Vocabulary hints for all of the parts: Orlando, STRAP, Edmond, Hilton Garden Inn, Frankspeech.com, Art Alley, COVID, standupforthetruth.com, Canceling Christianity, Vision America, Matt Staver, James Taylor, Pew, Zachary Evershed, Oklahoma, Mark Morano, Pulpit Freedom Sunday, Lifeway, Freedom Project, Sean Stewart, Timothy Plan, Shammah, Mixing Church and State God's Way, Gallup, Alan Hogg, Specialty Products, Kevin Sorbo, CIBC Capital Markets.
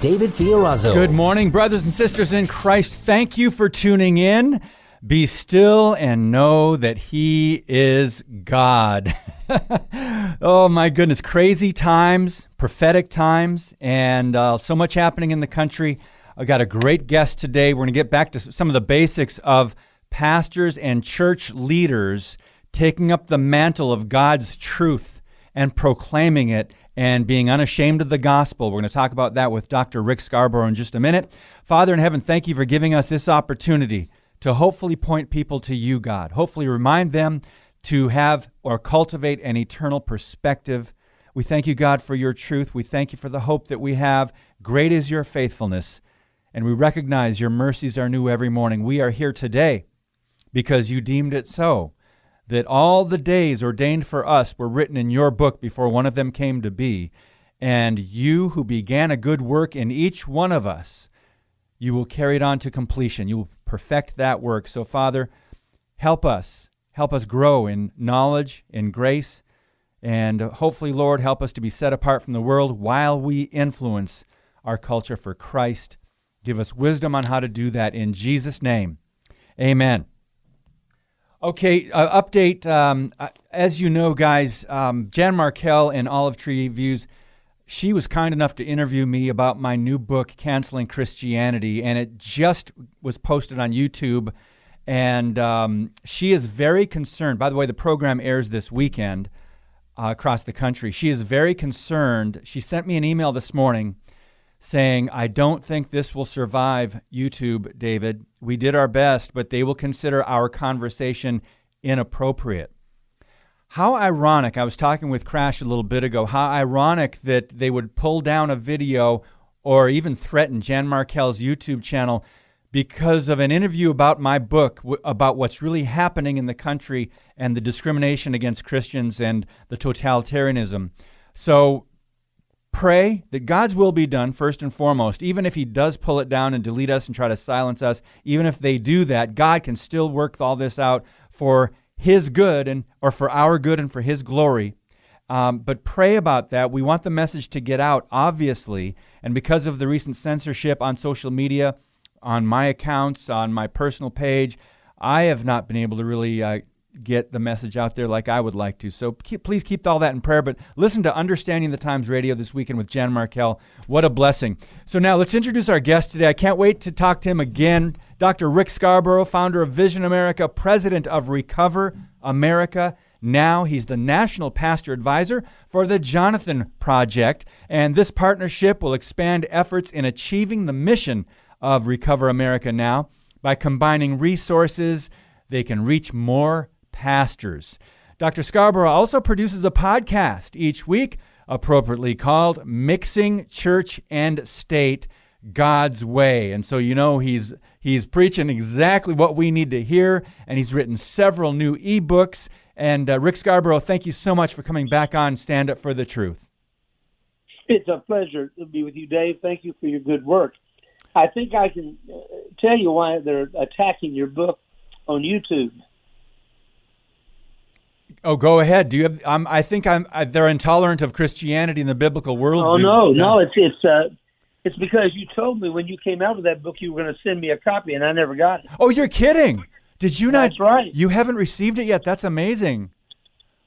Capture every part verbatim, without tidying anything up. David Fiorazzo. Good morning, brothers and sisters in Christ. Thank you for tuning in. Be still and know that He is God. Oh my goodness, crazy times, prophetic times, and uh, so much happening in the country. I've got a great guest today. We're going to get back to some of the basics of pastors and church leaders taking up the mantle of God's truth and proclaiming it and being unashamed of the gospel. We're going to talk about that with Doctor Rick Scarborough in just a minute. Father in heaven, thank you for giving us this opportunity to hopefully point people to you, God. Hopefully remind them to have or cultivate an eternal perspective. We thank you, God, for your truth. We thank you for the hope that we have. Great is your faithfulness. And we recognize your mercies are new every morning. We are here today because you deemed it so, that all the days ordained for us were written in your book before one of them came to be. And you who began a good work in each one of us, you will carry it on to completion. You will perfect that work. So, Father, help us. Help us grow in knowledge, in grace, and hopefully, Lord, help us to be set apart from the world while we influence our culture for Christ. Give us wisdom on how to do that in Jesus' name. Amen. Okay, uh, update. Um, as you know, guys, um, Jan Markell in Olive Tree Views, she was kind enough to interview me about my new book, Canceling Christianity, and it just was posted on YouTube. And um, she is very concerned. By the way, the program airs this weekend uh, across the country. She is very concerned. She sent me an email this morning saying, I don't think this will survive YouTube, David. We did our best, but they will consider our conversation inappropriate. How ironic. I was talking with Crash a little bit ago. How ironic that they would pull down a video or even threaten Jan Markell's YouTube channel because of an interview about my book, w- about what's really happening in the country and the discrimination against Christians and the totalitarianism. So pray that God's will be done first and foremost. Even if he does pull it down and delete us and try to silence us, even if they do that, God can still work all this out for his good and or for our good and for his glory. Um, but pray about that. We want the message to get out, obviously. And because of the recent censorship on social media, on my accounts, on my personal page, I have not been able to really uh, get the message out there like I would like to. So keep, please keep all that in prayer, but listen to Understanding the Times Radio this weekend with Jan Markell. What a blessing. So now let's introduce our guest today. I can't wait to talk to him again. Doctor Rick Scarborough, founder of Vision America, president of Recover America Now. He's the national pastor advisor for the Jonathan Project, and this partnership will expand efforts in achieving the mission of Recover America Now. By combining resources, they can reach more pastors. Doctor Scarborough also produces a podcast each week, appropriately called Mixing Church and State God's Way. And so you know he's he's preaching exactly what we need to hear, and he's written several new ebooks. And uh, Rick Scarborough, thank you so much for coming back on Stand Up for the Truth. It's a pleasure to be with you, Dave. Thank you for your good work. I think I can tell you why they're attacking your book on YouTube. Oh, go ahead. Do you have? Um, I think I'm. I, they're intolerant of Christianity and the biblical worldview. Oh no, no, it's it's uh, it's because you told me when you came out with that book you were going to send me a copy, and I never got it. Oh, you're kidding! Did you not? That's right. You haven't received it yet. That's amazing.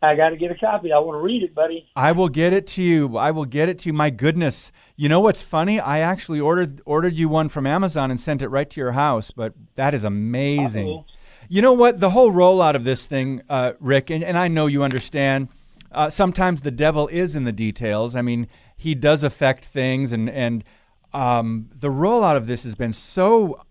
I got to get a copy. I want to read it, buddy. I will get it to you. I will get it to you. My goodness. You know what's funny? I actually ordered ordered you one from Amazon and sent it right to your house, but that is amazing. Uh-oh. You know what? The whole rollout of this thing, uh, Rick, and, and I know you understand, uh, sometimes the devil is in the details. I mean, he does affect things, and, and um, the rollout of this has been so,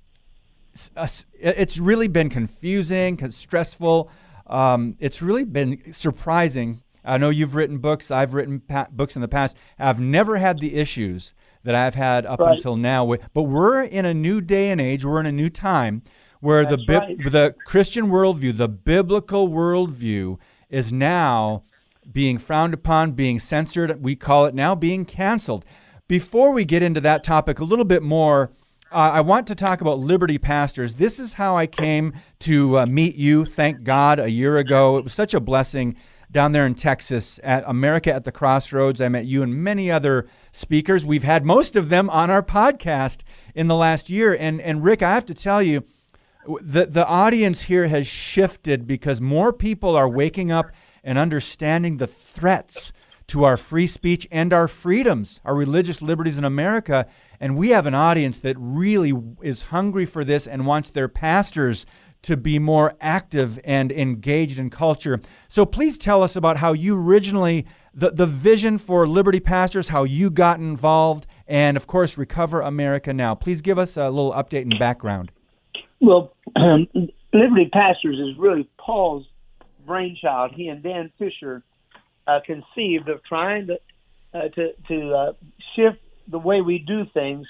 uh, it's really been confusing, stressful. Um, it's really been surprising. I know you've written books. I've written pa- books in the past. I've never had the issues that I've had up right. until now. But we're in a new day and age. We're in a new time where That's the right. the Christian worldview, the biblical worldview, is now being frowned upon, being censored. We call it now being canceled. Before we get into that topic a little bit more, uh, I want to talk about Liberty Pastors. This is how I came to uh, meet you, thank God, a year ago. It was such a blessing down there in Texas at America at the Crossroads. I met you and many other speakers. We've had most of them on our podcast in the last year. And, and Rick, I have to tell you, the, the audience here has shifted because more people are waking up and understanding the threats to our free speech and our freedoms, our religious liberties in America. And we have an audience that really is hungry for this and wants their pastors to be more active and engaged in culture. So please tell us about how you originally, the, the vision for Liberty Pastors, how you got involved, and of course, Recover America Now. Please give us a little update and background. Well, um, Liberty Pastors is really Paul's brainchild. He and Dan Fisher Uh, conceived of trying to uh, to, to uh, shift the way we do things.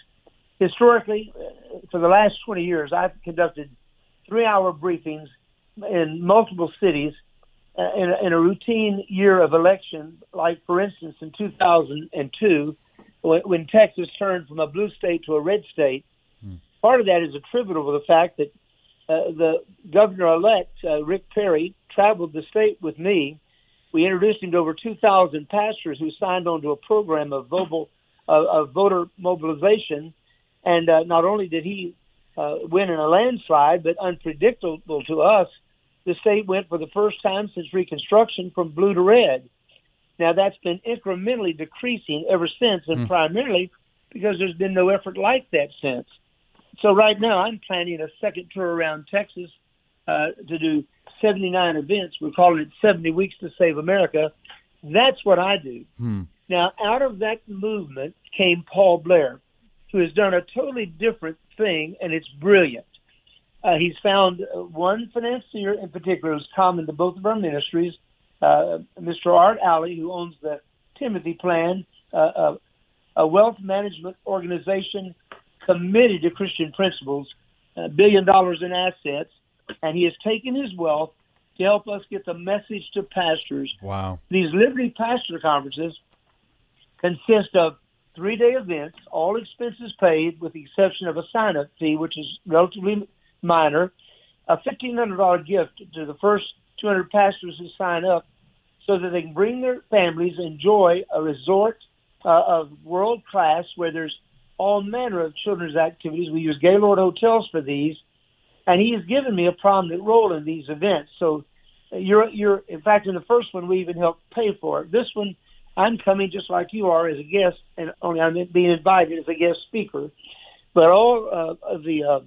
Historically, uh, for the last twenty years, I've conducted three-hour briefings in multiple cities uh, in, a, in a routine year of election, like, for instance, in two thousand two, when, when Texas turned from a blue state to a red state. Mm. Part of that is attributable to the fact that uh, the governor-elect, uh, Rick Perry, traveled the state with me. We introduced him to over two thousand pastors who signed on to a program of, vocal, uh, of voter mobilization. And uh, not only did he uh, win in a landslide, but unpredictable to us, the state went for the first time since Reconstruction from blue to red. Now, that's been incrementally decreasing ever since, and mm. primarily because there's been no effort like that since. So right now I'm planning a second tour around Texas uh, to do seventy-nine events. We're calling it seventy weeks to Save America. That's what I do. Hmm. Now, out of that movement came Paul Blair, who has done a totally different thing, and it's brilliant. Uh, he's found one financier in particular who's common to both of our ministries, uh, Mister Art Alley, who owns the Timothy Plan, uh, a, a wealth management organization committed to Christian principles, a billion dollars in assets. And he has taken his wealth to help us get the message to pastors. Wow. These Liberty Pastor Conferences consist of three-day events, all expenses paid with the exception of a sign-up fee, which is relatively minor, a fifteen hundred dollars gift to the first two hundred pastors who sign up so that they can bring their families, enjoy a resort uh, of world-class where there's all manner of children's activities. We use Gaylord hotels for these. And he has given me a prominent role in these events. So you're, you're, in fact, in the first one, we even helped pay for it. This one, I'm coming just like you are as a guest, and only I'm being invited as a guest speaker. But all uh, of the uh,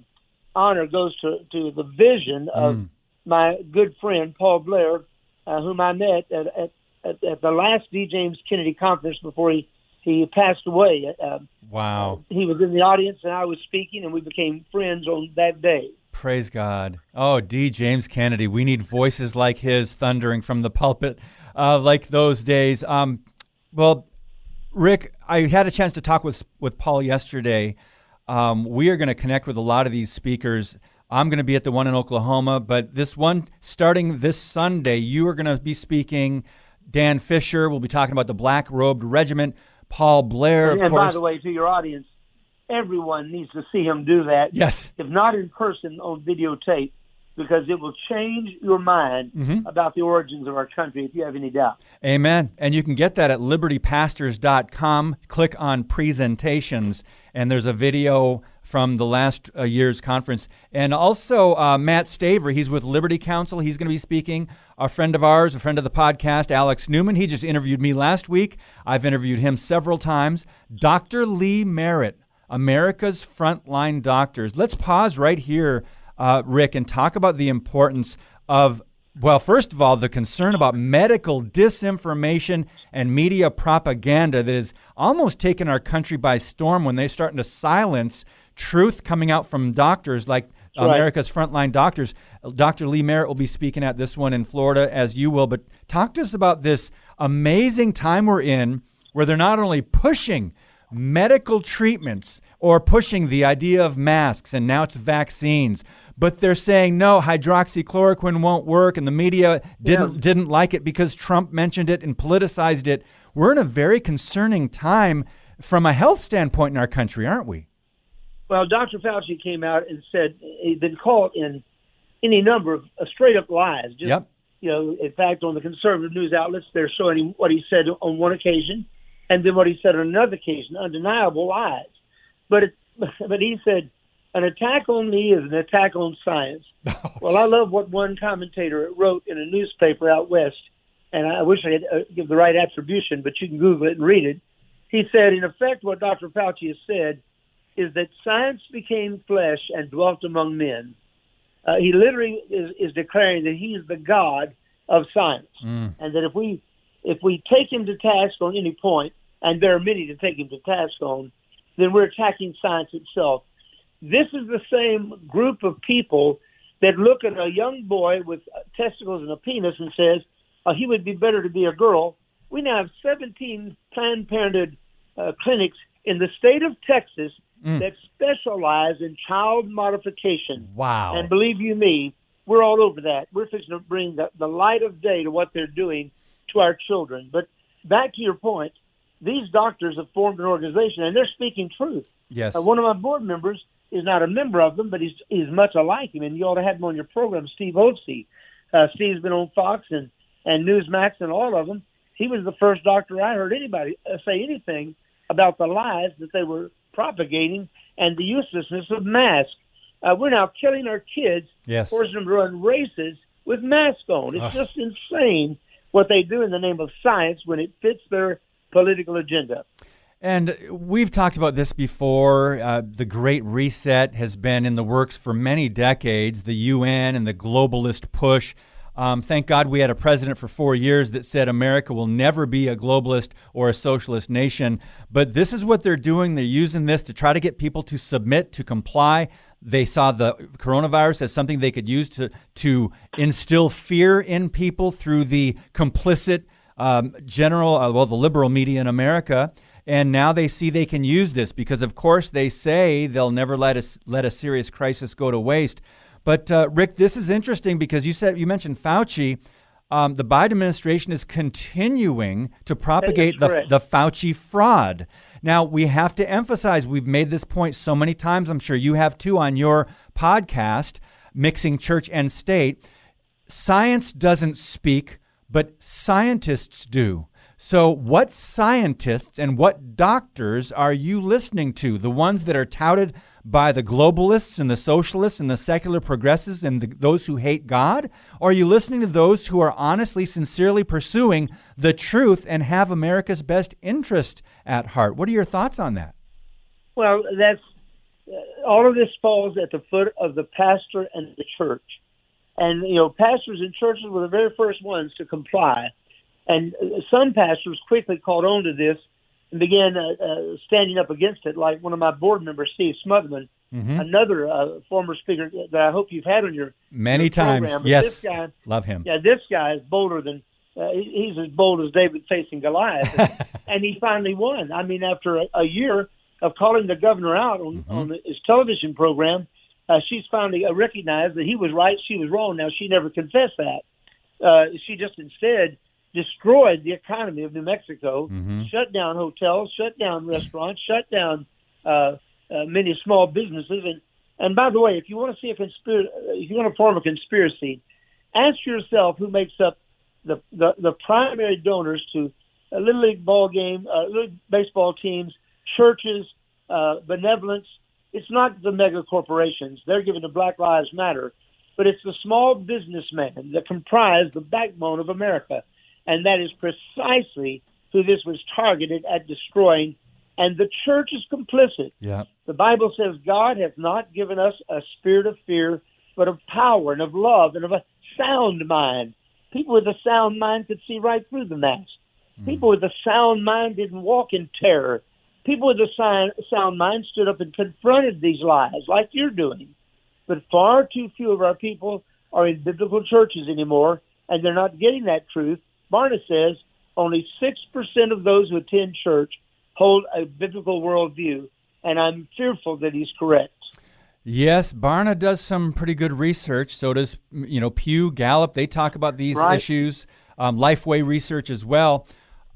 honor goes to, to the vision of mm. my good friend, Paul Blair, uh, whom I met at, at, at, at the last D. James Kennedy conference before he, he passed away. Uh, wow. He was in the audience, and I was speaking, and we became friends on that day. Praise God. Oh, D. James Kennedy. We need voices like his thundering from the pulpit uh, like those days. Um, well, Rick, I had a chance to talk with with Paul yesterday. Um, we are going to connect with a lot of these speakers. I'm going to be at the one in Oklahoma, but this one starting this Sunday, you are going to be speaking. Dan Fisher will be talking about the Black-Robed Regiment. Paul Blair, of and course. And by the way, to your audience, everyone needs to see him do that. Yes. If not in person, on videotape, because it will change your mind mm-hmm. about the origins of our country if you have any doubt. Amen. And you can get that at liberty pastors dot com. Click on presentations, and there's a video from the last uh, year's conference. And also uh, Matt Staver, he's with Liberty Counsel. He's going to be speaking. A friend of ours, a friend of the podcast, Alex Newman. He just interviewed me last week. I've interviewed him several times. Doctor Lee Merritt, America's Frontline Doctors. Let's pause right here, uh, Rick, and talk about the importance of, well, first of all, the concern about medical disinformation and media propaganda that has almost taken our country by storm when they're starting to silence truth coming out from doctors like right. America's Frontline Doctors. Doctor Lee Merritt will be speaking at this one in Florida, as you will, but talk to us about this amazing time we're in where they're not only pushing medical treatments or pushing the idea of masks, and now it's vaccines. But they're saying, no, hydroxychloroquine won't work, and the media didn't yeah. didn't like it because Trump mentioned it and politicized it. We're in a very concerning time from a health standpoint in our country, aren't we? Well, Doctor Fauci came out and said he'd been caught in any number of straight-up lies. Just, yep. you know, in fact, on the conservative news outlets, they're showing what he said on one occasion and then what he said on another occasion, undeniable lies. But it, but he said, an attack on me is an attack on science. Well, I love what one commentator wrote in a newspaper out west, and I wish I could give the right attribution, but you can Google it and read it. He said, in effect, what Doctor Fauci has said is that science became flesh and dwelt among men. Uh, he literally is, is declaring that he is the God of science, mm. and that if we if we take him to task on any point, and there are many to take him to task on, then we're attacking science itself. This is the same group of people that look at a young boy with testicles and a penis and says, oh, he would be better to be a girl. We now have seventeen Planned Parenthood uh, clinics in the state of Texas mm. that specialize in child modification. Wow. And believe you me, we're all over that. We're fixing to bring the, the light of day to what they're doing to our children. But back to your point, these doctors have formed an organization, and they're speaking truth. Yes. Uh, one of my board members is not a member of them, but he's he's much alike him, and you ought to have him on your program, Steve Olsey. Uh, Steve's been on Fox and, and Newsmax and all of them. He was the first doctor I heard anybody say anything about the lies that they were propagating and the uselessness of masks. Uh, we're now killing our kids, yes. forcing them to run races with masks on. It's Ugh. just insane what they do in the name of science when it fits their political agenda. And we've talked about this before. Uh, the Great Reset has been in the works for many decades, the U N and the globalist push. Um, thank God we had a president for four years that said America will never be a globalist or a socialist nation. But this is what they're doing. They're using this to try to get people to submit, to comply. They saw the coronavirus as something they could use to, to instill fear in people through the complicit um, general, uh, well, the liberal media in America. And now they see they can use this because, of course, they say they'll never let us let a serious crisis go to waste. But, uh, Rick, this is interesting because you said you mentioned Fauci. Um, the Biden administration is continuing to propagate the, the Fauci fraud. Now, we have to emphasize, we've made this point so many times. I'm sure you have, too, on your podcast, Mixing Church and State. Science doesn't speak, but scientists do. So what scientists and what doctors are you listening to? The ones that are touted by the globalists and the socialists and the secular progressives and the, those who hate God? Or are you listening to those who are honestly, sincerely pursuing the truth and have America's best interest at heart? What are your thoughts on that? Well, that's uh, all of this falls at the foot of the pastor and the church. And, you know, pastors and churches were the very first ones to comply. And some pastors quickly caught on to this and began uh, uh, standing up against it, like one of my board members, Steve Smotherman, mm-hmm. another uh, former speaker that I hope you've had on your many your times. Program. Yes, this guy, love him. Yeah, this guy is bolder than uh, he's as bold as David facing Goliath, and, and he finally won. I mean, after a, a year of calling the governor out on, mm-hmm. on his television program, uh, she's finally recognized that he was right, she was wrong. Now she never confessed that. Uh, she just instead destroyed the economy of New Mexico, mm-hmm. shut down hotels, shut down restaurants, shut down uh, uh, many small businesses. And, and by the way, if you want to see a conspir- if you want to form a conspiracy, ask yourself who makes up the the, the primary donors to uh, little league ball game, uh, little league baseball teams, churches, uh, benevolence. It's not the mega corporations; they're giving to Black Lives Matter, but it's the small businessmen that comprise the backbone of America. And that is precisely who this was targeted at destroying. And the church is complicit. Yeah. The Bible says God hath not given us a spirit of fear, but of power and of love and of a sound mind. People with a sound mind could see right through the mask. Mm. People with a sound mind didn't walk in terror. People with a sound mind stood up and confronted these lies like you're doing. But far too few of our people are in biblical churches anymore, and they're not getting that truth. Barna says only six percent of those who attend church hold a biblical worldview, and I'm fearful that he's correct. Yes, Barna does some pretty good research. So does, you know, Pew, Gallup. They talk about these right. issues. Um, Lifeway research as well.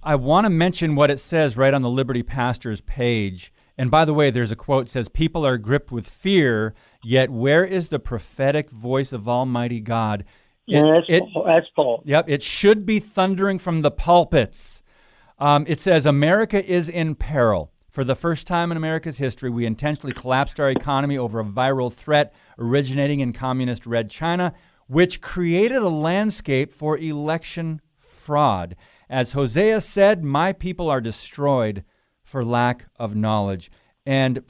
I want to mention what it says right on the Liberty Pastors page. And by the way, there's a quote that says, "People are gripped with fear, yet where is the prophetic voice of Almighty God?" It, yeah, that's, it, that's Paul. Yep, it should be thundering from the pulpits. Um, it says, "America is in peril. For the first time in America's history, we intentionally collapsed our economy over a viral threat originating in communist red China, which created a landscape for election fraud. As Hosea said, my people are destroyed for lack of knowledge." And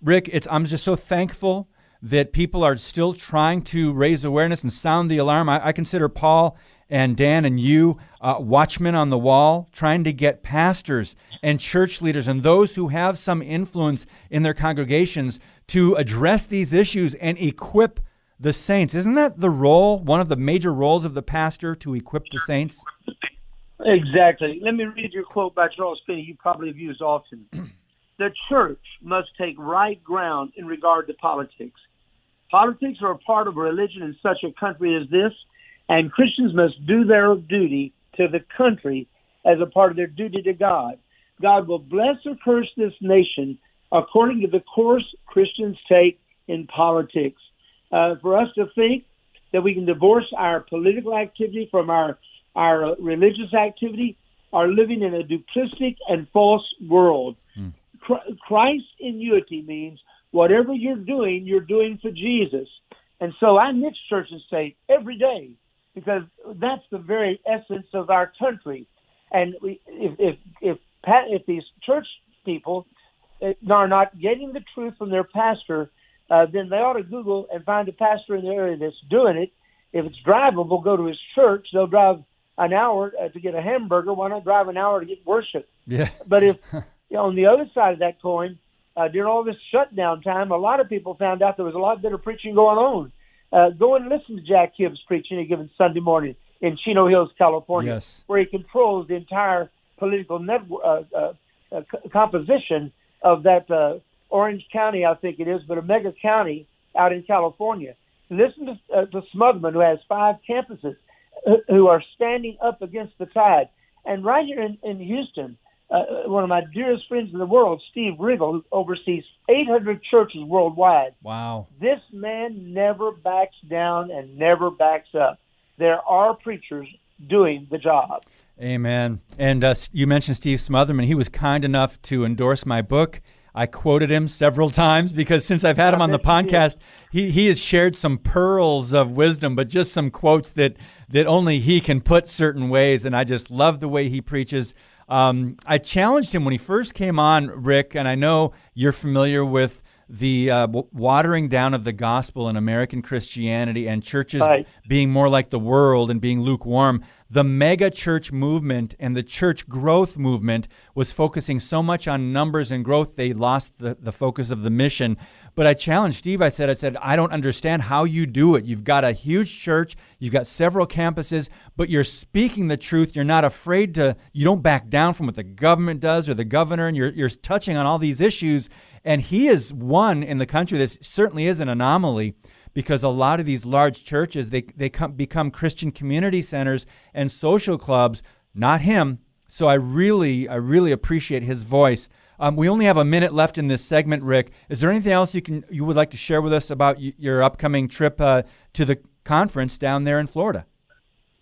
Rick, it's, I'm just so thankful that people are still trying to raise awareness and sound the alarm. I, I consider Paul and Dan and you, uh, watchmen on the wall, trying to get pastors and church leaders and those who have some influence in their congregations to address these issues and equip the saints. Isn't that the role, one of the major roles of the pastor, to equip the saints? Exactly. Let me read your quote by Charles Finney you probably have used often. "The church must take right ground in regard to politics. Politics are a part of religion in such a country as this, and Christians must do their duty to the country as a part of their duty to God. God will bless or curse this nation according to the course Christians take in politics." Uh, for us to think that we can divorce our political activity from our, our religious activity are living in a duplistic and false world. Mm. Christ in unity means whatever you're doing, you're doing for Jesus. And so I mix church and state every day, because that's the very essence of our country. And we, if, if if if these church people are not getting the truth from their pastor, uh, then they ought to Google and find a pastor in the area that's doing it. If it's drivable, go to his church. They'll drive an hour uh, to get a hamburger. Why not drive an hour to get worship? Yeah. But if you know, on the other side of that coin, uh, during all this shutdown time, a lot of people found out there was a lot better preaching going on. Uh, go and listen to Jack Hibbs preach any given Sunday morning in Chino Hills, California, yes. where he controls the entire political network, uh, uh, uh, composition of that uh, Orange County, I think it is, but a mega county out in California. Listen to, uh, to Smotherman, who has five campuses, uh, who are standing up against the tide. And right here in, in Houston, uh, one of my dearest friends in the world, Steve Riggle, who oversees eight hundred churches worldwide. Wow. This man never backs down and never backs up. There are preachers doing the job. Amen. And uh, you mentioned Steve Smotherman. He was kind enough to endorse my book. I quoted him several times because since I've had him on the podcast, he, he has shared some pearls of wisdom, but just some quotes that, that only he can put certain ways, and I just love the way he preaches. Um, I challenged him when he first came on, Rick, and I know you're familiar with the uh, watering down of the gospel in American Christianity and churches right. being more like the world and being lukewarm. The mega church movement and the church growth movement was focusing so much on numbers and growth, they lost the, the focus of the mission. But I challenged Steve. I said, I said, I don't understand how you do it. You've got a huge church. You've got several campuses, but you're speaking the truth. You're not afraid to, you don't back down from what the government does or the governor, and you're, you're touching on all these issues. And he is one in the country that certainly is an anomaly, because a lot of these large churches, they they come, become Christian community centers and social clubs, not him. So I really, I really appreciate his voice. Um, we only have a minute left in this segment, Rick. Is there anything else you can you would like to share with us about y- your upcoming trip uh, to the conference down there in Florida?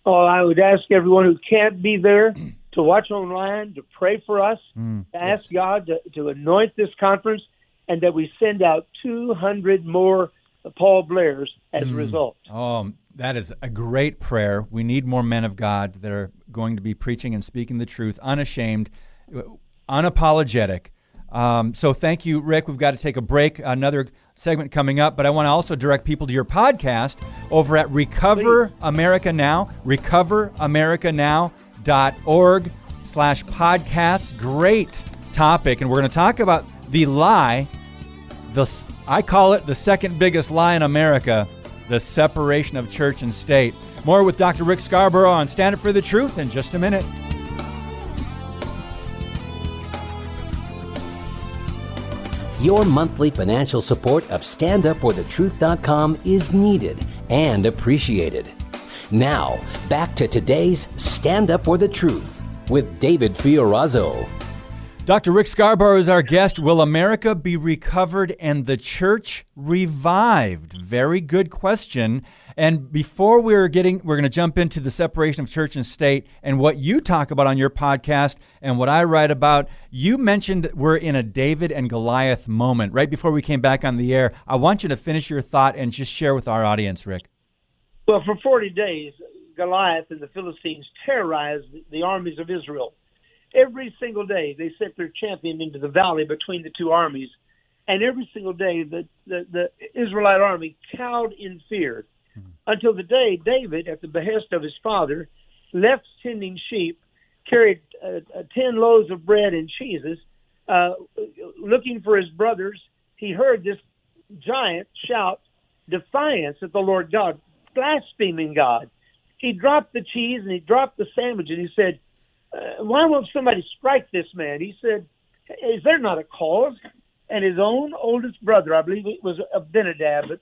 Oh, I would ask everyone who can't be there to watch online, to pray for us, mm, to ask yes. God to, to anoint this conference, and that we send out two hundred more Paul Blairs as mm. a result. Oh, that is a great prayer. We need more men of God that are going to be preaching and speaking the truth, unashamed, unapologetic. Um, so thank you, Rick. We've got to take a break, another segment coming up, but I want to also direct people to your podcast over at Recover America Now, recover america now dot org slash podcasts. Great topic, and we're going to talk about the lie, the I call it the second biggest lie in America, the separation of church and state. More with Doctor Rick Scarborough on Stand Up for the Truth in just a minute. Your monthly financial support of stand up for the truth dot com is needed and appreciated. Now, back to today's Stand Up for the Truth with David Fiorazzo. Doctor Rick Scarborough is our guest. Will America be recovered and the church revived? Very good question. And before we're getting, we're going to jump into the separation of church and state and what you talk about on your podcast and what I write about. You mentioned we're in a David and Goliath moment right before we came back on the air. I want you to finish your thought and just share with our audience, Rick. Well, for forty days, Goliath and the Philistines terrorized the armies of Israel. Every single day, they sent their champion into the valley between the two armies. And every single day, the, the, the Israelite army cowed in fear mm-hmm. until the day David, at the behest of his father, left tending sheep, carried uh, ten loaves of bread and cheeses, uh, looking for his brothers. He heard this giant shout defiance at the Lord God, blaspheming God. He dropped the cheese and he dropped the sandwich and he said, Uh, why won't somebody strike this man? He said, is there not a cause? And his own oldest brother, I believe it was Abinadab, but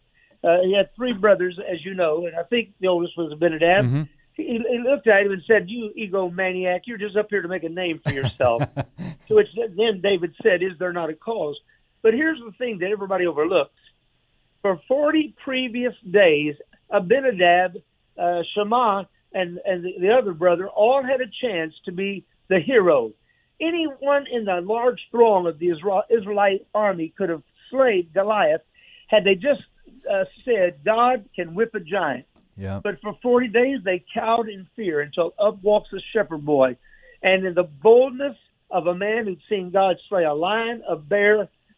uh, he had three brothers, as you know, and I think the oldest was Abinadab. Mm-hmm. He, he looked at him and said, you egomaniac, you're just up here to make a name for yourself. To which then David said, is there not a cause? But here's the thing that everybody overlooks. For forty previous days, Abinadab, uh, Shammah, And, and the other brother all had a chance to be the hero. Anyone in the large throng of the Israel, Israelite army could have slayed Goliath had they just uh, said, God can whip a giant. Yeah. But for forty days, they cowed in fear until up walks a shepherd boy. And in the boldness of a man who'd seen God slay a lion, a bear,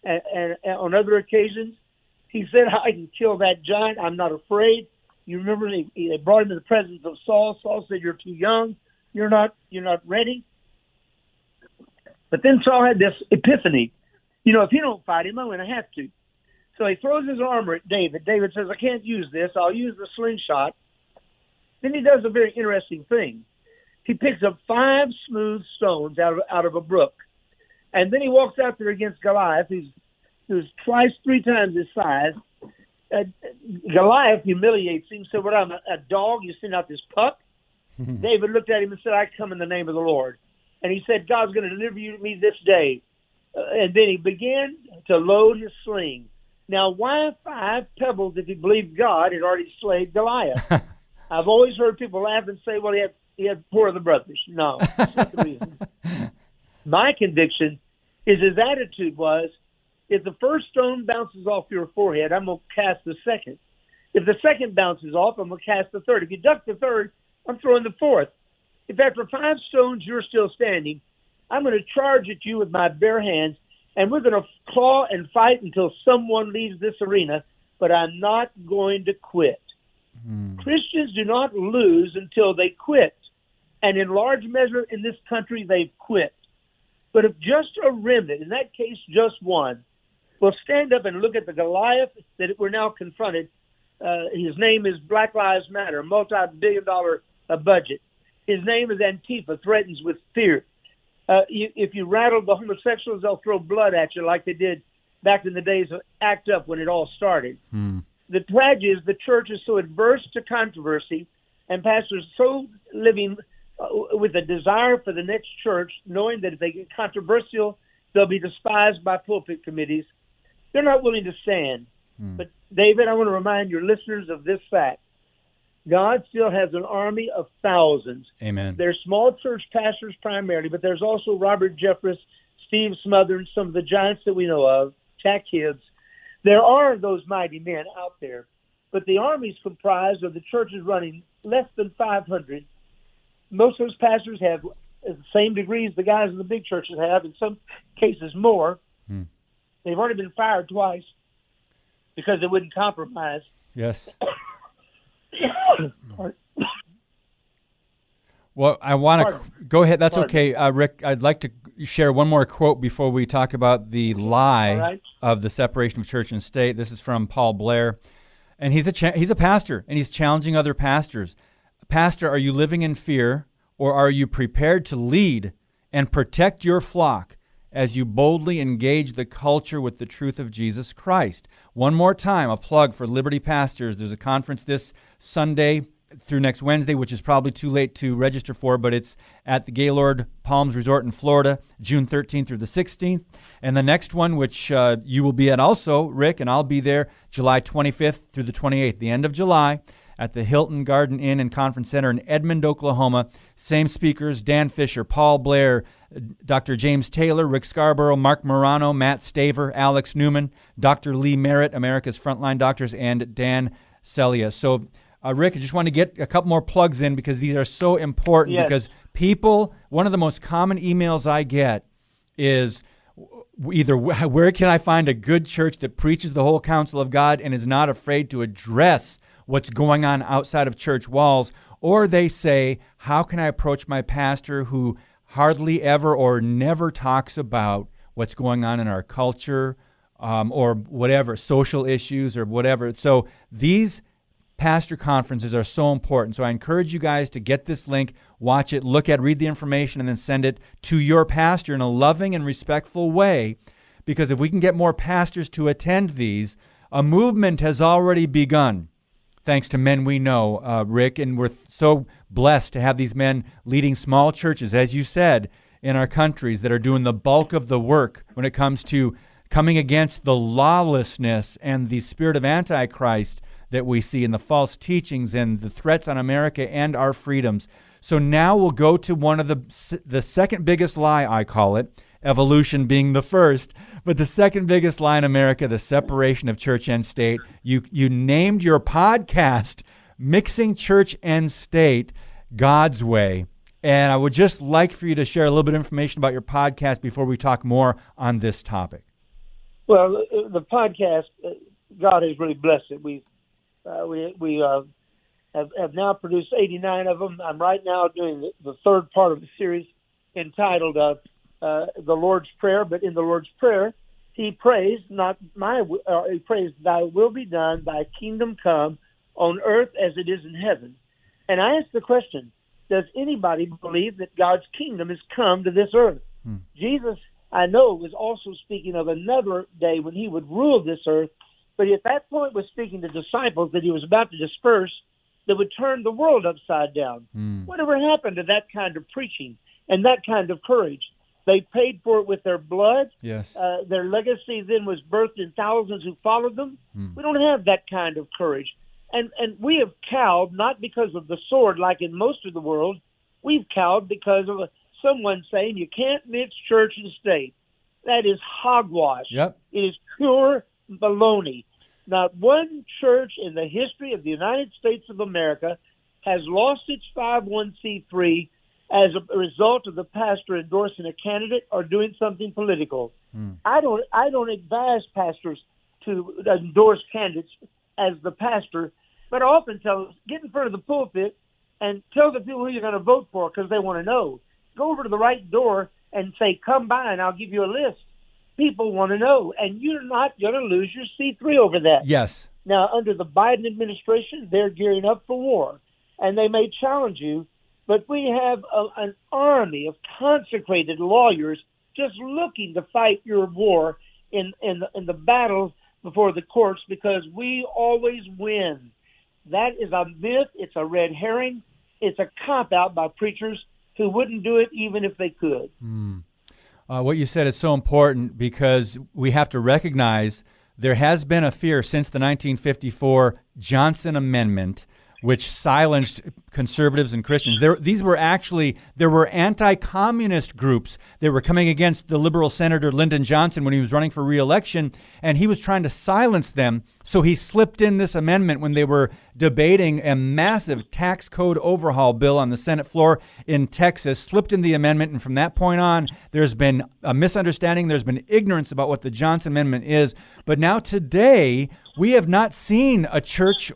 and, and, and on other occasions, he said, I can kill that giant. I'm not afraid. You remember they, they brought him to the presence of Saul. Saul said, you're too young. You're not you're not ready. But then Saul had this epiphany. You know, if you don't fight him, I'm going to have to. So he throws his armor at David. David says, I can't use this. I'll use the slingshot. Then he does a very interesting thing. He picks up five smooth stones out of, out of a brook. And then he walks out there against Goliath, who's, who's twice, three times his size. Uh, Goliath humiliates him, said, what, I'm a, a dog? You send out this pup? David looked at him and said, I come in the name of the Lord. And he said, God's going to deliver you to me this day. Uh, and then he began to load his sling. Now, why five pebbles if he believed God had already slayed Goliath? I've always heard people laugh and say, well, he had, he had four of the brothers. No, that's not the reason. My conviction is his attitude was, if the first stone bounces off your forehead, I'm going to cast the second. If the second bounces off, I'm going to cast the third. If you duck the third, I'm throwing the fourth. If after five stones you're still standing, I'm going to charge at you with my bare hands, and we're going to claw and fight until someone leaves this arena, but I'm not going to quit. Hmm. Christians do not lose until they quit, and in large measure in this country, they've quit. But if just a remnant, in that case, just one, Well, stand up and look at the Goliath that we're now confronted. Uh, his name is Black Lives Matter, multi-billion dollar uh, budget. His name is Antifa, threatens with fear. Uh, you, if you rattle the homosexuals, they'll throw blood at you like they did back in the days of ACT UP when it all started. Hmm. The tragedy is the church is so adverse to controversy and pastors so living uh, with a desire for the next church, knowing that if they get controversial, they'll be despised by pulpit committees. They're not willing to stand. Mm. But, David, I want to remind your listeners of this fact. God still has an army of thousands. Amen. There's small church pastors primarily, but there's also Robert Jeffress, Steve Smotherman, some of the giants that we know of, Jack Hibbs. There are those mighty men out there, but the army's comprised of the churches running less than five hundred. Most of those pastors have the same degrees the guys in the big churches have, in some cases more. Mm. They've already been fired twice because they wouldn't compromise. Yes. Well, I want to go ahead. That's Pardon. okay, uh, Rick. I'd like to share one more quote before we talk about the lie right. of the separation of church and state. This is from Paul Blair, and he's a cha- he's a pastor, and he's challenging other pastors. Pastor, are you living in fear, or are you prepared to lead and protect your flock as you boldly engage the culture with the truth of Jesus Christ. One more time, a plug for Liberty Pastors. There's a conference this Sunday through next Wednesday, which is probably too late to register for, but it's at the Gaylord Palms Resort in Florida, June thirteenth through the sixteenth. And the next one, which uh, you will be at also, Rick, and I'll be there, July twenty-fifth through the twenty-eighth, the end of July, at the Hilton Garden Inn and Conference Center in Edmond, Oklahoma. Same speakers, Dan Fisher, Paul Blair, Doctor James Taylor, Rick Scarborough, Mark Morano, Matt Staver, Alex Newman, Doctor Lee Merritt, America's Frontline Doctors, and Dan Celia. So, Uh, Rick, I just want to get a couple more plugs in because these are so important. Yes. Because people, one of the most common emails I get is either where can I find a good church that preaches the whole counsel of God and is not afraid to address what's going on outside of church walls, or they say, how can I approach my pastor who hardly ever or never talks about what's going on in our culture um, or whatever, social issues or whatever. So these pastor conferences are so important. So I encourage you guys to get this link, watch it, look at, read the information, and then send it to your pastor in a loving and respectful way, because if we can get more pastors to attend these, a movement has already begun, thanks to men we know, uh, Rick, and we're th- so blessed to have these men leading small churches, as you said, in our countries that are doing the bulk of the work when it comes to coming against the lawlessness and the spirit of Antichrist that we see in the false teachings and the threats on America and our freedoms. So now we'll go to one of the the second biggest lie, I call it, evolution being the first, but the second biggest lie in America, the separation of church and state. You you named your podcast Mixing Church and State, God's Way. And I would just like for you to share a little bit of information about your podcast before we talk more on this topic. Well, the podcast, God has really blessed it. We've Uh, we we uh, have, have now produced eighty-nine of them. I'm right now doing the, the third part of the series entitled uh, uh, The Lord's Prayer. But in the Lord's Prayer, he prays, not my, uh, he prays, thy will be done, thy kingdom come on earth as it is in heaven. And I ask the question, does anybody believe that God's kingdom has come to this earth? Hmm. Jesus, I know, was also speaking of another day when he would rule this earth. But at that point was speaking to disciples that he was about to disperse that would turn the world upside down. Mm. Whatever happened to that kind of preaching and that kind of courage? They paid for it with their blood. Yes. Uh, their legacy then was birthed in thousands who followed them. Mm. We don't have that kind of courage. And, and we have cowed, not because of the sword like in most of the world. We've cowed because of a, someone saying you can't mix church and state. That is hogwash. Yep. It is pure baloney. Not one church in the history of the United States of America has lost its five oh one c three as a result of the pastor endorsing a candidate or doing something political. Mm. I don't I don't advise pastors to endorse candidates as the pastor, but I often tell them, get in front of the pulpit and tell the people who you're going to vote for because they want to know. Go over to the right door and say, come by and I'll give you a list. People want to know, and you're not going to lose your C three over that. Yes. Now, under the Biden administration, they're gearing up for war, and they may challenge you, but we have a, an army of consecrated lawyers just looking to fight your war in, in, the, in the battles before the courts because we always win. That is a myth. It's a red herring. It's a cop-out by preachers who wouldn't do it even if they could. Mm. Uh, what you said is so important because we have to recognize there has been a fear since the nineteen fifty-four Johnson Amendment, which silenced conservatives and Christians. There, these were actually, there were anti-communist groups that were coming against the liberal Senator Lyndon Johnson when he was running for re-election, and he was trying to silence them. So he slipped in this amendment when they were debating a massive tax code overhaul bill on the Senate floor in Texas, slipped in the amendment, and from that point on, there's been a misunderstanding, there's been ignorance about what the Johnson Amendment is. But now today, we have not seen a church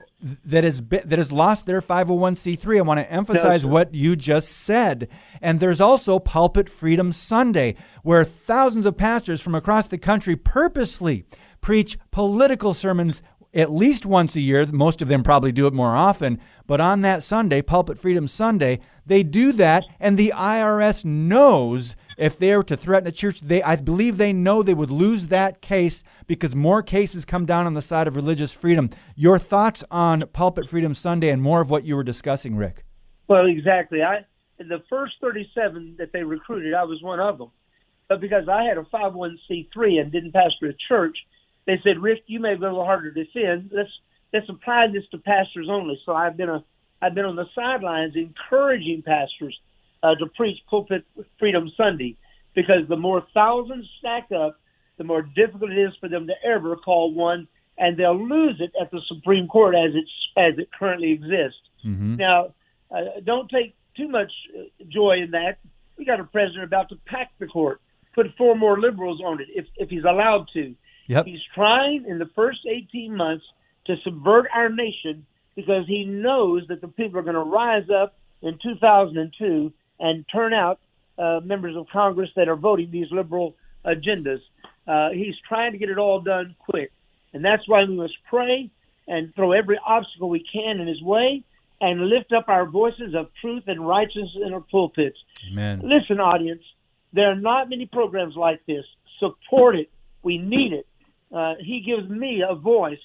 that has been, that has lost their five oh one c three. I want to emphasize no, what you just said. And there's also Pulpit Freedom Sunday, where thousands of pastors from across the country purposely preach political sermons at least once a year. Most of them probably do it more often. But on that Sunday, Pulpit Freedom Sunday, they do that, and the I R S knows if they are to threaten a church, they I believe they know they would lose that case because more cases come down on the side of religious freedom. Your thoughts on Pulpit Freedom Sunday and more of what you were discussing, Rick? Well, exactly. I the first thirty-seven that they recruited, I was one of them. But because I had a five oh one c three and didn't pastor a church, they said, Rick, you may be a little harder to defend. Let's let's apply this to pastors only. So I've been a I've been on the sidelines encouraging pastors uh, to preach Pulpit Freedom Sunday, because the more thousands stack up, the more difficult it is for them to ever call one, and they'll lose it at the Supreme Court as it as it currently exists. Mm-hmm. Now, uh, don't take too much joy in that. We got a president about to pack the court, put four more liberals on it if if he's allowed to. Yep. He's trying in the first eighteen months to subvert our nation because he knows that the people are going to rise up in two thousand two and turn out uh, members of Congress that are voting these liberal agendas. Uh, he's trying to get it all done quick. And that's why we must pray and throw every obstacle we can in his way and lift up our voices of truth and righteousness in our pulpits. Amen. Listen, audience, there are not many programs like this. Support it. We need it. Uh, he gives me a voice.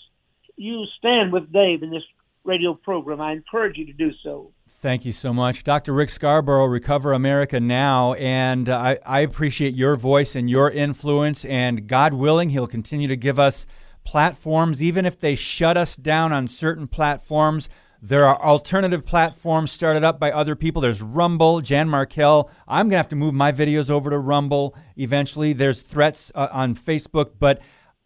You stand with Dave in this radio program. I encourage you to do so. Thank you so much. Doctor Rick Scarborough, Recover America Now, and uh, I, I appreciate your voice and your influence, and God willing, he'll continue to give us platforms. Even if they shut us down on certain platforms, there are alternative platforms started up by other people. There's Rumble, Jan Markell. I'm going to have to move my videos over to Rumble eventually. There's threats uh, on Facebook. But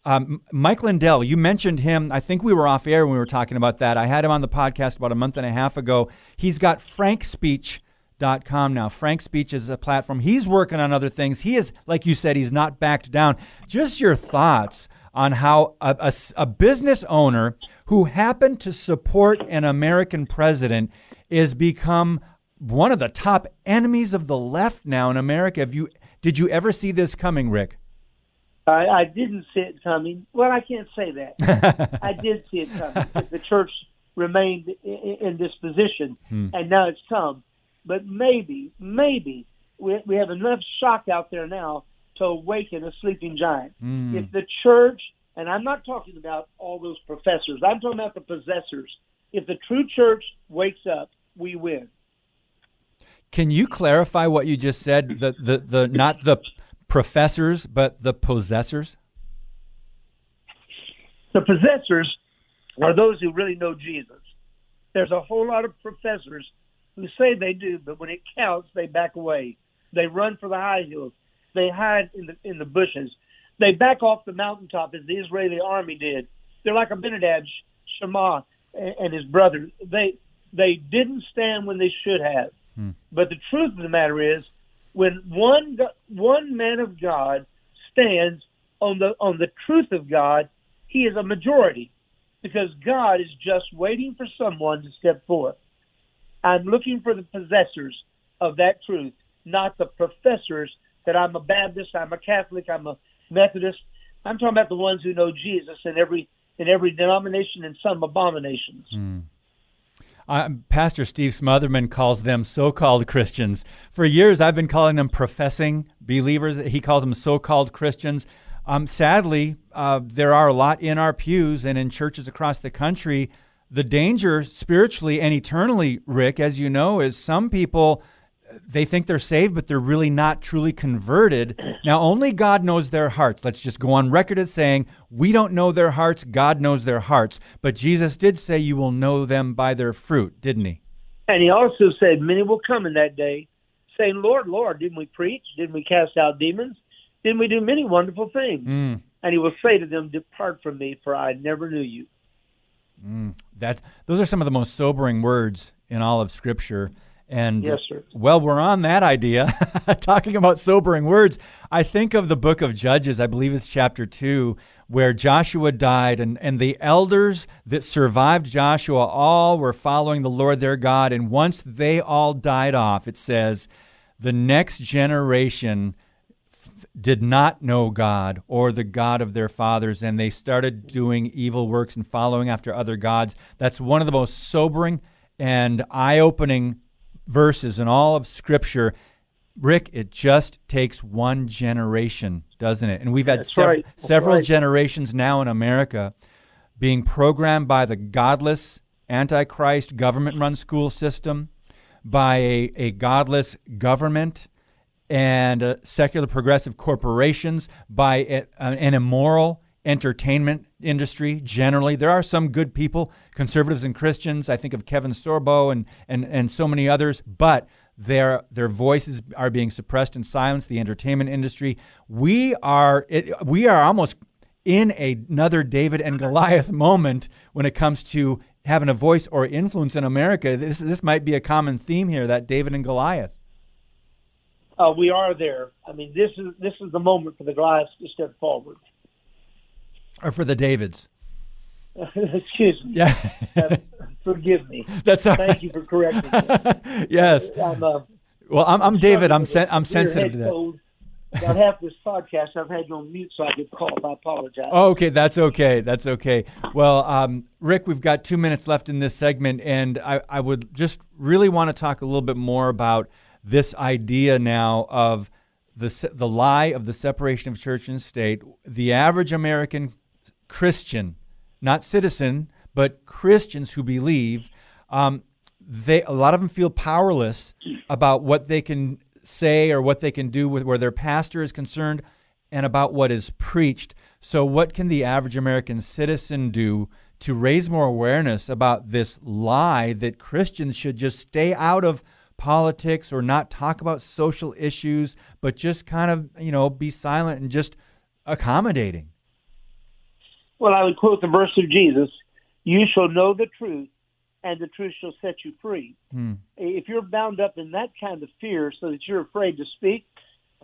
um, Mike Lindell, you mentioned him. I think we were off air when we were talking about that. I had him on the podcast about a month and a half ago. He's got frank speech dot com now. Frank Speech is a platform. He's working on other things. He is, like you said, he's not backed down. Just your thoughts on how a, a, a business owner who happened to support an American president is become one of the top enemies of the left now in America. Have you, did you ever see this coming, Rick? I, I didn't see it coming. Well, I can't say that. I did see it coming. The church remained in, in this position, hmm. and now it's come. But maybe, maybe, we, we have enough shock out there now to awaken a sleeping giant. Mm. If the church, and I'm not talking about all those professors, I'm talking about the possessors. If the true church wakes up, we win. Can you clarify what you just said? The the, the not the professors, but the possessors? The possessors are those who really know Jesus. There's a whole lot of professors who say they do, but when it counts, they back away. They run for the high hills. They hide in the in the bushes. They back off the mountaintop as the Israeli army did. They're like Abinadab, Shema, and, and his brother. They they didn't stand when they should have. Hmm. But the truth of the matter is, when one one man of God stands on the on the truth of God, he is a majority, because God is just waiting for someone to step forth. I'm looking for the possessors of that truth, not the professors that I'm a Baptist, I'm a Catholic, I'm a Methodist. I'm talking about the ones who know Jesus in every in every denomination and some abominations. Mm. Uh, Pastor Steve Smotherman calls them so-called Christians. For years, I've been calling them professing believers. He calls them so-called Christians. Um, sadly, uh, there are a lot in our pews and in churches across the country. The danger spiritually and eternally, Rick, as you know, is some people, they think they're saved, but they're really not truly converted. Now, only God knows their hearts. Let's just go on record as saying, we don't know their hearts. God knows their hearts. But Jesus did say you will know them by their fruit, didn't he? And he also said many will come in that day saying, Lord, Lord, didn't we preach? Didn't we cast out demons? Didn't we do many wonderful things? Mm. And he will say to them, depart from me, for I never knew you. Mm. That's, those are some of the most sobering words in all of Scripture. And yes, sir. Well, we're on that idea, talking about sobering words. I think of the book of Judges, I believe it's chapter two, where Joshua died, and, and the elders that survived Joshua all were following the Lord their God. And once they all died off, it says, the next generation f- did not know God or the God of their fathers, and they started doing evil works and following after other gods. That's one of the most sobering and eye-opening verses in all of Scripture. Rick, it just takes one generation, doesn't it? And we've had sev- right. several right. generations now in America being programmed by the godless, anti-Christ, government-run school system, by a, a godless government and uh, secular progressive corporations, by a, an immoral entertainment industry generally. There are some good people, conservatives and Christians. I think of Kevin Sorbo and, and, and so many others, but their their voices are being suppressed and silenced. The entertainment industry. We are it, we are almost in a, another David and Goliath moment when it comes to having a voice or influence in America. This this might be a common theme here, that David and Goliath. Uh, we are there. I mean, this is this is the moment for the Goliaths to step forward, or for the Davids. Excuse me. Yeah. uh, forgive me. That's all right. Thank you for correcting me. Yes. I'm, uh, well, I'm, I'm David. I'm sen- I'm sensitive to that. About half this podcast, I've had you on mute, so I could call. I apologize. Oh, okay, that's okay. That's okay. Well, um, Rick, we've got two minutes left in this segment, and I, I would just really want to talk a little bit more about this idea now of the the lie of the separation of church and state. The average American Christian, not citizen, but Christians who believe, um, they a lot of them feel powerless about what they can say or what they can do with where their pastor is concerned and about what is preached. So what can the average American citizen do to raise more awareness about this lie that Christians should just stay out of politics or not talk about social issues, but just kind of, you know, be silent and just accommodating? Well, I would quote the verse of Jesus, "You shall know the truth, and the truth shall set you free." Hmm. If you're bound up in that kind of fear so that you're afraid to speak,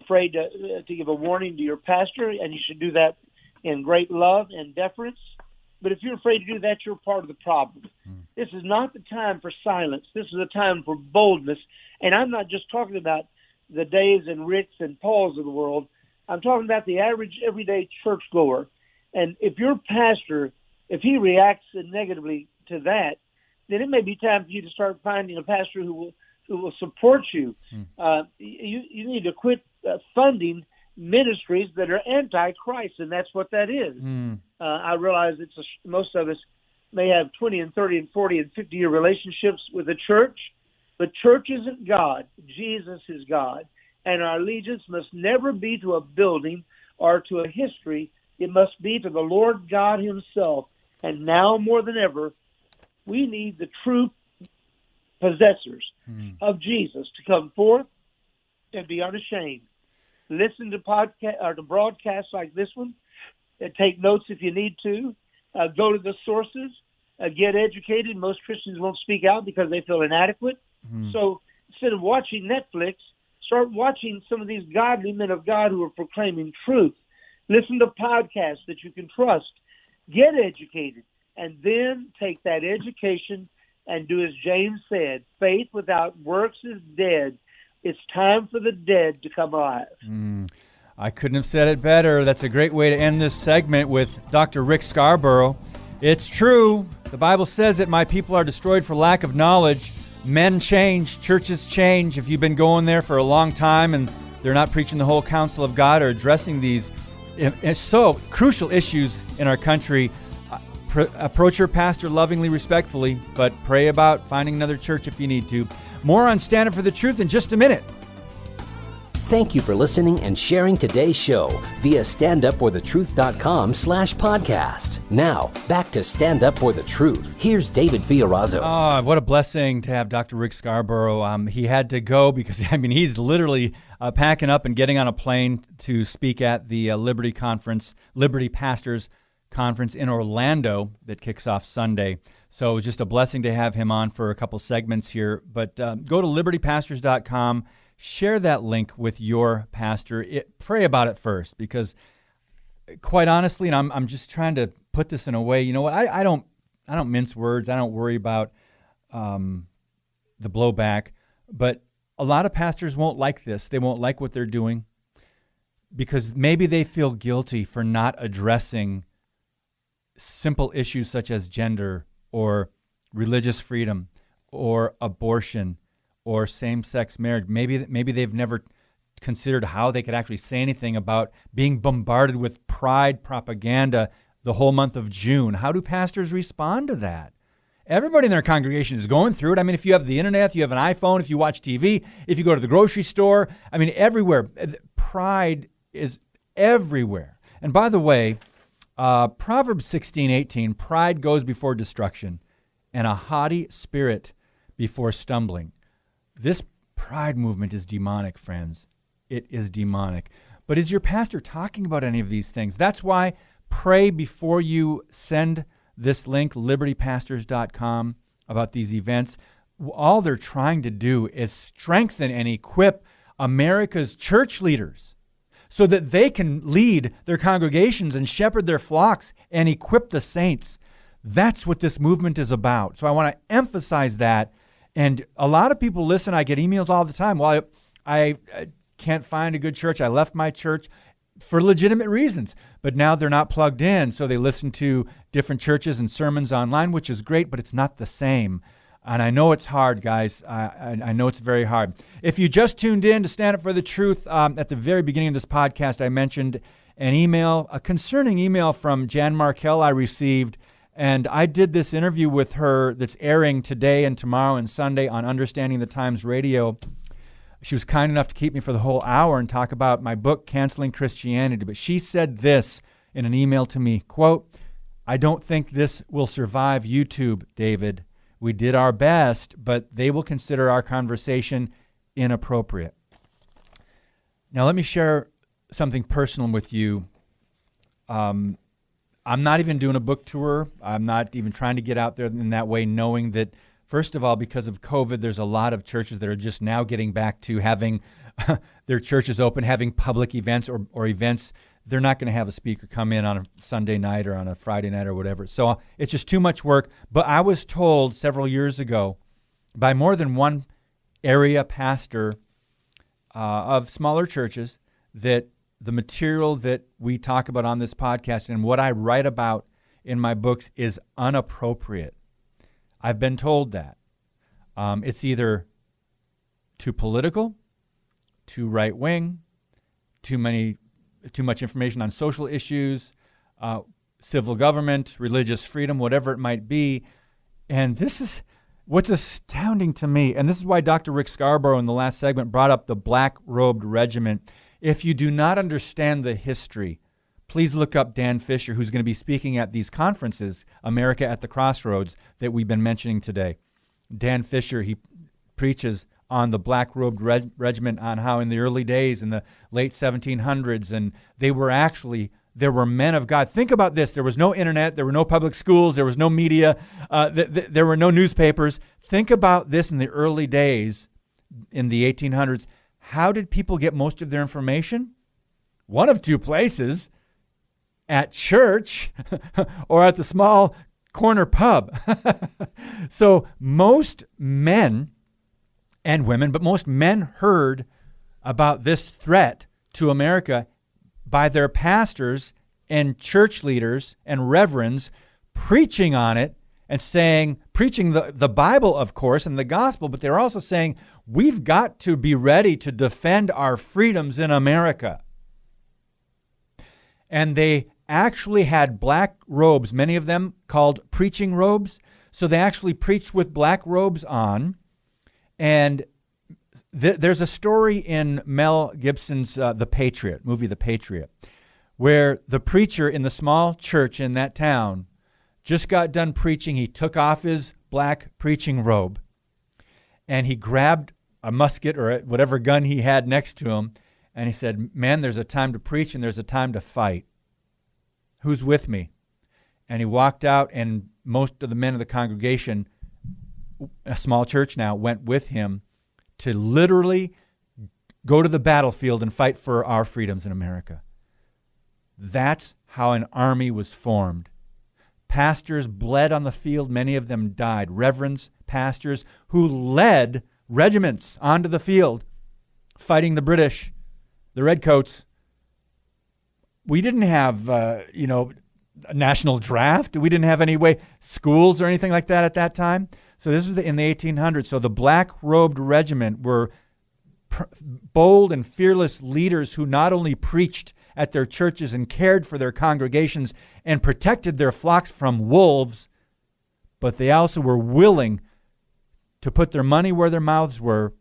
afraid to, to give a warning to your pastor, and you should do that in great love and deference. But if you're afraid to do that, you're part of the problem. Hmm. This is not the time for silence. This is a time for boldness. And I'm not just talking about the Daves and Ricks and Pauls of the world. I'm talking about the average, everyday churchgoer. And if your pastor, if he reacts negatively to that, then it may be time for you to start finding a pastor who will who will support you. Mm. Uh, you you need to quit uh, funding ministries that are anti-Christ, and that's what that is. Mm. Uh, I realize it's a, most of us may have twenty and thirty and forty and fifty year relationships with the church, but church isn't God. Jesus is God, and our allegiance must never be to a building or to a history. It must be to the Lord God Himself, and now more than ever, we need the true possessors mm. of Jesus to come forth and be unashamed. Listen to podcast or to broadcasts like this one. And take notes if you need to. Uh, go to the sources. Uh, get educated. Most Christians won't speak out because they feel inadequate. Mm. So instead of watching Netflix, start watching some of these godly men of God who are proclaiming truth. Listen to podcasts that you can trust. Get educated. And then take that education and do as James said, faith without works is dead. It's time for the dead to come alive. Mm, I couldn't have said it better. That's a great way to end this segment with Doctor Rick Scarborough. It's true. The Bible says that my people are destroyed for lack of knowledge. Men change. Churches change. If you've been going there for a long time and they're not preaching the whole counsel of God or addressing these so crucial issues in our country, approach your pastor lovingly, respectfully, but pray about finding another church if you need to. More on Stand Up for the Truth in just a minute. Thank you for listening and sharing today's show via standupforthetruth.com slash podcast. Now, back to Stand Up for the Truth. Here's David Fiorazzo. Oh, what a blessing to have Doctor Rick Scarborough. Um, he had to go because, I mean, he's literally uh, packing up and getting on a plane to speak at the uh, Liberty Conference, Liberty Pastors Conference in Orlando that kicks off Sunday. So it was just a blessing to have him on for a couple segments here. But um, go to liberty pastors dot com, share that link with your pastor. It, pray about it first, because quite honestly, and I'm I'm just trying to put this in a way, you know what, I, I don't I don't mince words, I don't worry about um, the blowback, but a lot of pastors won't like this. They won't like what they're doing. because maybe they feel guilty for not addressing simple issues such as gender or religious freedom or abortion or same-sex marriage. Maybe maybe they've never considered how they could actually say anything about being bombarded with pride propaganda the whole month of June. How do pastors respond to that? Everybody in their congregation is going through it. I mean, if you have the internet, if you have an iPhone, if you watch T V, if you go to the grocery store, I mean, everywhere. Pride is everywhere. And by the way, uh, Proverbs sixteen eighteen, pride goes before destruction and a haughty spirit before stumbling. This pride movement is demonic, friends. It is demonic. But is your pastor talking about any of these things? That's why pray before you send this link, liberty pastors dot com, about these events. All they're trying to do is strengthen and equip America's church leaders so that they can lead their congregations and shepherd their flocks and equip the saints. That's what this movement is about. So I want to emphasize that. And a lot of people listen. I get emails all the time. Well, I, I can't find a good church. I left my church for legitimate reasons, but now they're not plugged in. So they listen to different churches and sermons online, which is great, but it's not the same. And I know it's hard, guys. I, I, I know it's very hard. If you just tuned in to Stand Up for the Truth, um, at the very beginning of this podcast, I mentioned an email, a concerning email from Jan Markell I received. And I did this interview with her that's airing today and tomorrow and Sunday on Understanding the Times Radio. She was kind enough to keep me for the whole hour and talk about my book, Canceling Christianity. But she said this in an email to me, quote, "I don't think this will survive YouTube, David. We did our best, but they will consider our conversation inappropriate." Now, let me share something personal with you. Um, I'm not even doing a book tour. I'm not even trying to get out there in that way, knowing that, first of all, because of COVID, there's a lot of churches that are just now getting back to having their churches open, having public events or, or events. They're not going to have a speaker come in on a Sunday night or on a Friday night or whatever. So it's just too much work. But I was told several years ago by more than one area pastor uh, of smaller churches that the material that we talk about on this podcast and what I write about in my books is inappropriate. I've been told that. Um, it's either too political, too right-wing, too many, too much information on social issues, uh, civil government, religious freedom, whatever it might be. And this is what's astounding to me. And this is why Doctor Rick Scarborough in the last segment brought up the Black-Robed Regiment. If you do not understand the history, please look up Dan Fisher, who's going to be speaking at these conferences, America at the Crossroads, that we've been mentioning today. Dan Fisher, he preaches on the Black-Robed Reg- Regiment, on how in the early days, in the late seventeen hundreds, and they were actually, there were men of God. Think about this. There was no internet. There were no public schools. There was no media. Uh, th- th- there were no newspapers. Think about this in the early days, in the eighteen hundreds. How did people get most of their information? One of two places. At church or at the small corner pub. So most men and women, but most men heard about this threat to America by their pastors and church leaders and reverends preaching on it and saying, preaching the, the Bible, of course, and the gospel, but they're also saying, we've got to be ready to defend our freedoms in America. And they actually had black robes, many of them called preaching robes. So they actually preached with black robes on. And th- there's a story in Mel Gibson's uh, The Patriot, movie The Patriot, where the preacher in the small church in that town just got done preaching. He took off his black preaching robe and he grabbed a musket or whatever gun he had next to him. And he said, "Man, there's a time to preach and there's a time to fight. Who's with me?" And he walked out, and most of the men of the congregation, a small church now, went with him to literally go to the battlefield and fight for our freedoms in America. That's how an army was formed. Pastors bled on the field. Many of them died. Reverends, pastors who led regiments onto the field fighting the British, the Redcoats, We didn't have, uh, you know, a national draft. We didn't have any way, schools or anything like that at that time. So this was in the eighteen hundreds. So the Black-Robed Regiment were pr- bold and fearless leaders who not only preached at their churches and cared for their congregations and protected their flocks from wolves, but they also were willing to put their money where their mouths were,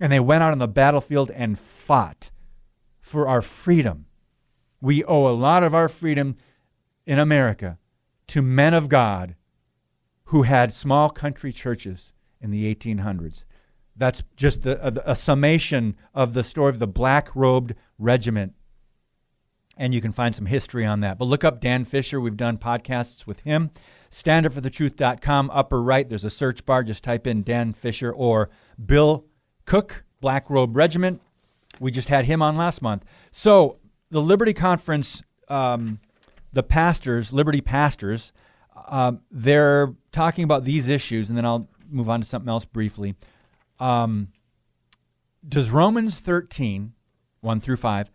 and they went out on the battlefield and fought for our freedom. We owe a lot of our freedom in America to men of God who had small country churches in the eighteen hundreds. That's just a, a, a summation of the story of the Black-Robed Regiment. And you can find some history on that. But look up Dan Fisher. We've done podcasts with him. stand up for the truth dot com, upper right, there's a search bar. Just type in Dan Fisher or Bill Cook, Black-Robe Regiment. We just had him on last month. So the Liberty Conference, um, the pastors, Liberty pastors, um, they're talking about these issues, and then I'll move on to something else briefly. Um, does Romans thirteen, one through five,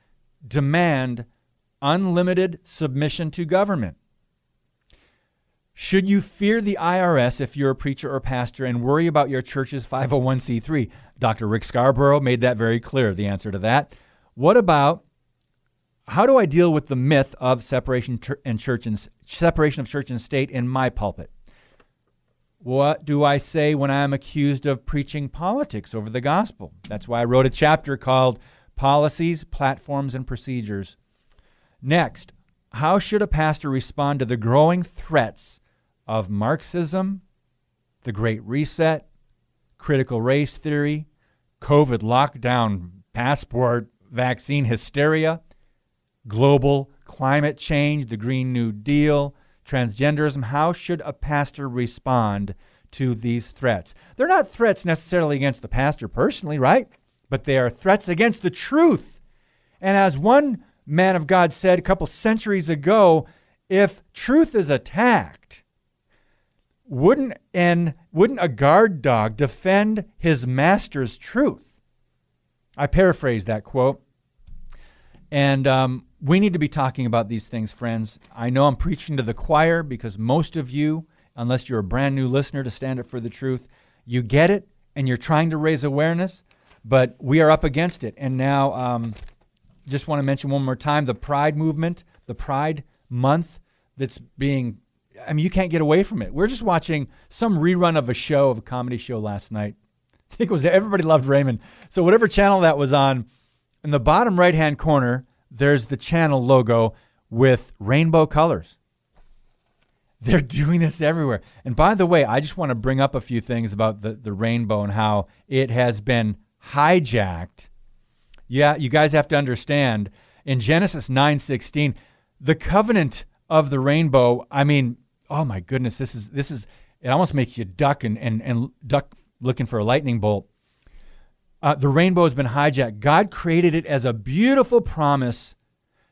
demand unlimited submission to government? Should you fear the I R S if you're a preacher or pastor and worry about your church's five oh one c three? Doctor Rick Scarborough made that very clear, the answer to that. What about, how do I deal with the myth of separation and church and separation of church and state in my pulpit? What do I say when I'm accused of preaching politics over the gospel? That's why I wrote a chapter called Policies, Platforms, and Procedures. Next, how should a pastor respond to the growing threats of Marxism, the Great Reset, critical race theory, COVID lockdown, passport, vaccine hysteria, global climate change, the Green New Deal, transgenderism? How should a pastor respond to these threats? They're not threats necessarily against the pastor personally, right? But they are threats against the truth. And as one man of God said a couple centuries ago, if truth is attacked, Wouldn't and wouldn't a guard dog defend his master's truth? I paraphrase that quote. And um, we need to be talking about these things, friends. I know I'm preaching to the choir because most of you, unless you're a brand new listener to Stand Up for the Truth, you get it and you're trying to raise awareness, but we are up against it. And now um, just want to mention one more time the Pride movement, the Pride Month that's being, I mean, you can't get away from it. We're just watching some rerun of a show, of a comedy show last night. I think it was Everybody Loved Raymond. So whatever channel that was on, in the bottom right-hand corner, there's the channel logo with rainbow colors. They're doing this everywhere. And by the way, I just want to bring up a few things about the, the rainbow and how it has been hijacked. Yeah, you guys have to understand, in Genesis nine sixteen, the covenant of the rainbow, I mean, oh my goodness, this is, this is it almost makes you duck and, and, and duck looking for a lightning bolt. Uh, the rainbow has been hijacked. God created it as a beautiful promise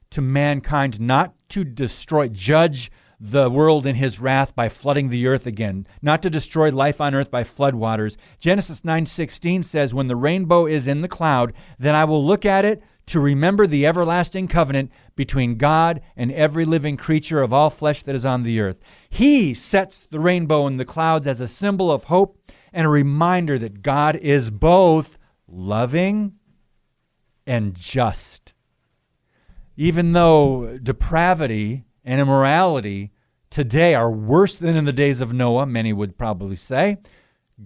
to mankind not to destroy, judge the world in his wrath by flooding the earth again, not to destroy life on earth by floodwaters. Genesis nine sixteen says, when the rainbow is in the cloud, then I will look at it to remember the everlasting covenant between God and every living creature of all flesh that is on the earth. He sets the rainbow in the clouds as a symbol of hope and a reminder that God is both loving and just. Even though depravity and immorality today are worse than in the days of Noah, many would probably say,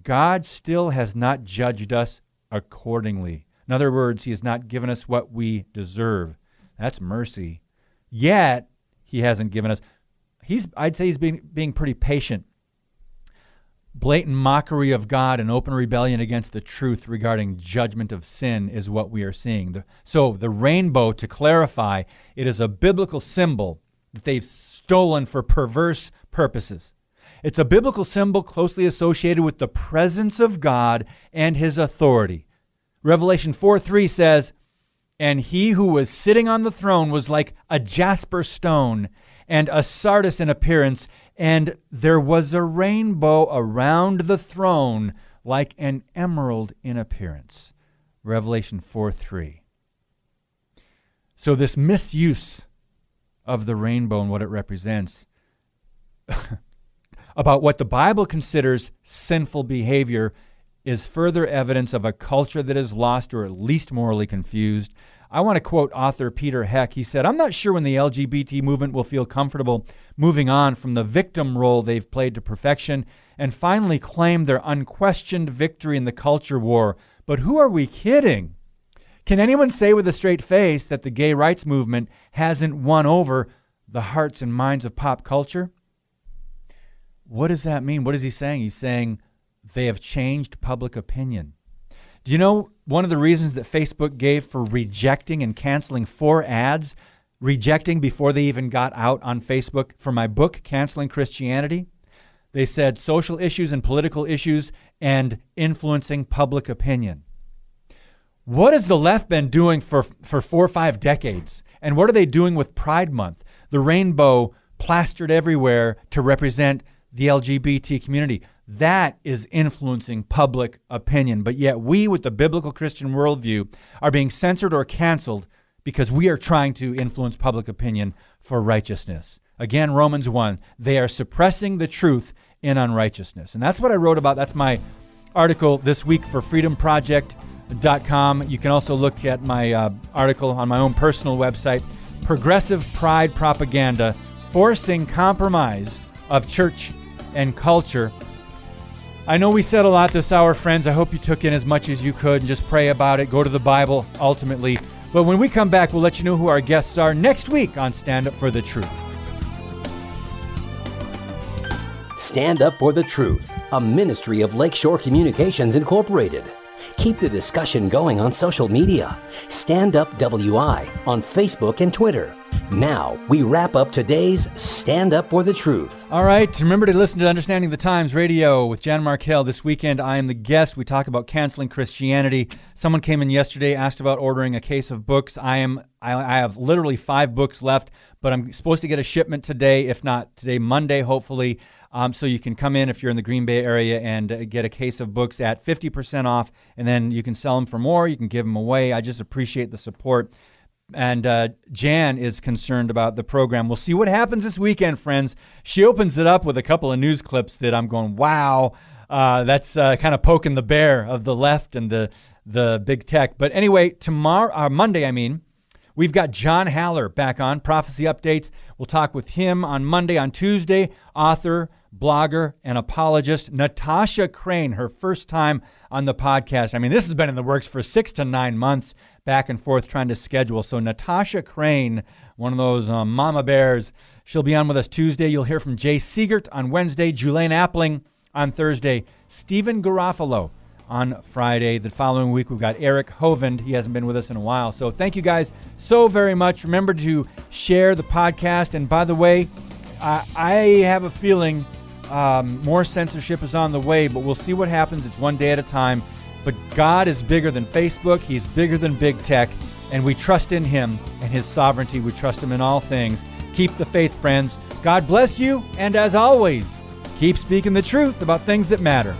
God still has not judged us accordingly. In other words, he has not given us what we deserve. That's mercy. Yet, he hasn't given us. He's, I'd say he's being, being pretty patient. Blatant mockery of God and open rebellion against the truth regarding judgment of sin is what we are seeing. So the rainbow, to clarify, it is a biblical symbol that they've stolen for perverse purposes. It's a biblical symbol closely associated with the presence of God and his authority. Revelation four three says, and he who was sitting on the throne was like a jasper stone and a sardis in appearance, and there was a rainbow around the throne like an emerald in appearance. Revelation four three. So this misuse of the rainbow and what it represents, about what the Bible considers sinful behavior, is further evidence of a culture that is lost or at least morally confused. I want to quote author Peter Heck. He said, "I'm not sure when the L G B T movement will feel comfortable moving on from the victim role they've played to perfection and finally claim their unquestioned victory in the culture war. But who are we kidding? Can anyone say with a straight face that the gay rights movement hasn't won over the hearts and minds of pop culture?" What does that mean? What is he saying? He's saying they have changed public opinion. Do you know one of the reasons that Facebook gave for rejecting and canceling four ads, rejecting before they even got out on Facebook for my book, Canceling Christianity? They said social issues and political issues and influencing public opinion. What has the left been doing for, for four or five decades? And what are they doing with Pride Month? The rainbow plastered everywhere to represent the L G B T community. That is influencing public opinion. But yet we, with the biblical Christian worldview, are being censored or canceled because we are trying to influence public opinion for righteousness. Again, Romans one, they are suppressing the truth in unrighteousness. And that's what I wrote about. That's my article this week for freedom project dot com. You can also look at my uh, article on my own personal website, Progressive Pride Propaganda, Forcing Compromise of Church and Culture. I know we said a lot this hour, friends. I hope you took in as much as you could and just pray about it. Go to the Bible, ultimately. But when we come back, we'll let you know who our guests are next week on Stand Up for the Truth. Stand Up for the Truth, a ministry of Lakeshore Communications Incorporated. Keep the discussion going on social media. Stand Up W I on Facebook and Twitter. Now, we wrap up today's Stand Up for the Truth. All right, remember to listen to Understanding the Times Radio with Jan Markell. This weekend, I am the guest. We talk about canceling Christianity. Someone came in yesterday, asked about ordering a case of books. I am I, I have literally five books left, but I'm supposed to get a shipment today, if not today, Monday, hopefully. Um, so you can come in if you're in the Green Bay area and uh, get a case of books at fifty percent off, and then you can sell them for more. You can give them away. I just appreciate the support. And uh, Jan is concerned about the program. We'll see what happens this weekend, friends. She opens it up with a couple of news clips that I'm going, wow, uh, that's uh, kind of poking the bear of the left and the the big tech. But anyway, tomorrow, uh, Monday, I mean, we've got John Haller back on, Prophecy Updates. We'll talk with him on Monday. On Tuesday, author, blogger, and apologist Natasha Crane, her first time on the podcast. I mean, this has been in the works for six to nine months, back and forth trying to schedule. So Natasha Crane, one of those um, mama bears, she'll be on with us Tuesday. You'll hear from Jay Siegert on Wednesday, Julaine Appling on Thursday, Stephen Garofalo on Friday. The following week, we've got Eric Hovind. He hasn't been with us in a while. So thank you guys so very much. Remember to share the podcast. And by the way, uh, I have a feeling um, more censorship is on the way, but we'll see what happens. It's one day at a time. But God is bigger than Facebook. He's bigger than big tech. And we trust in him and his sovereignty. We trust him in all things. Keep the faith, friends. God bless you. And as always, keep speaking the truth about things that matter.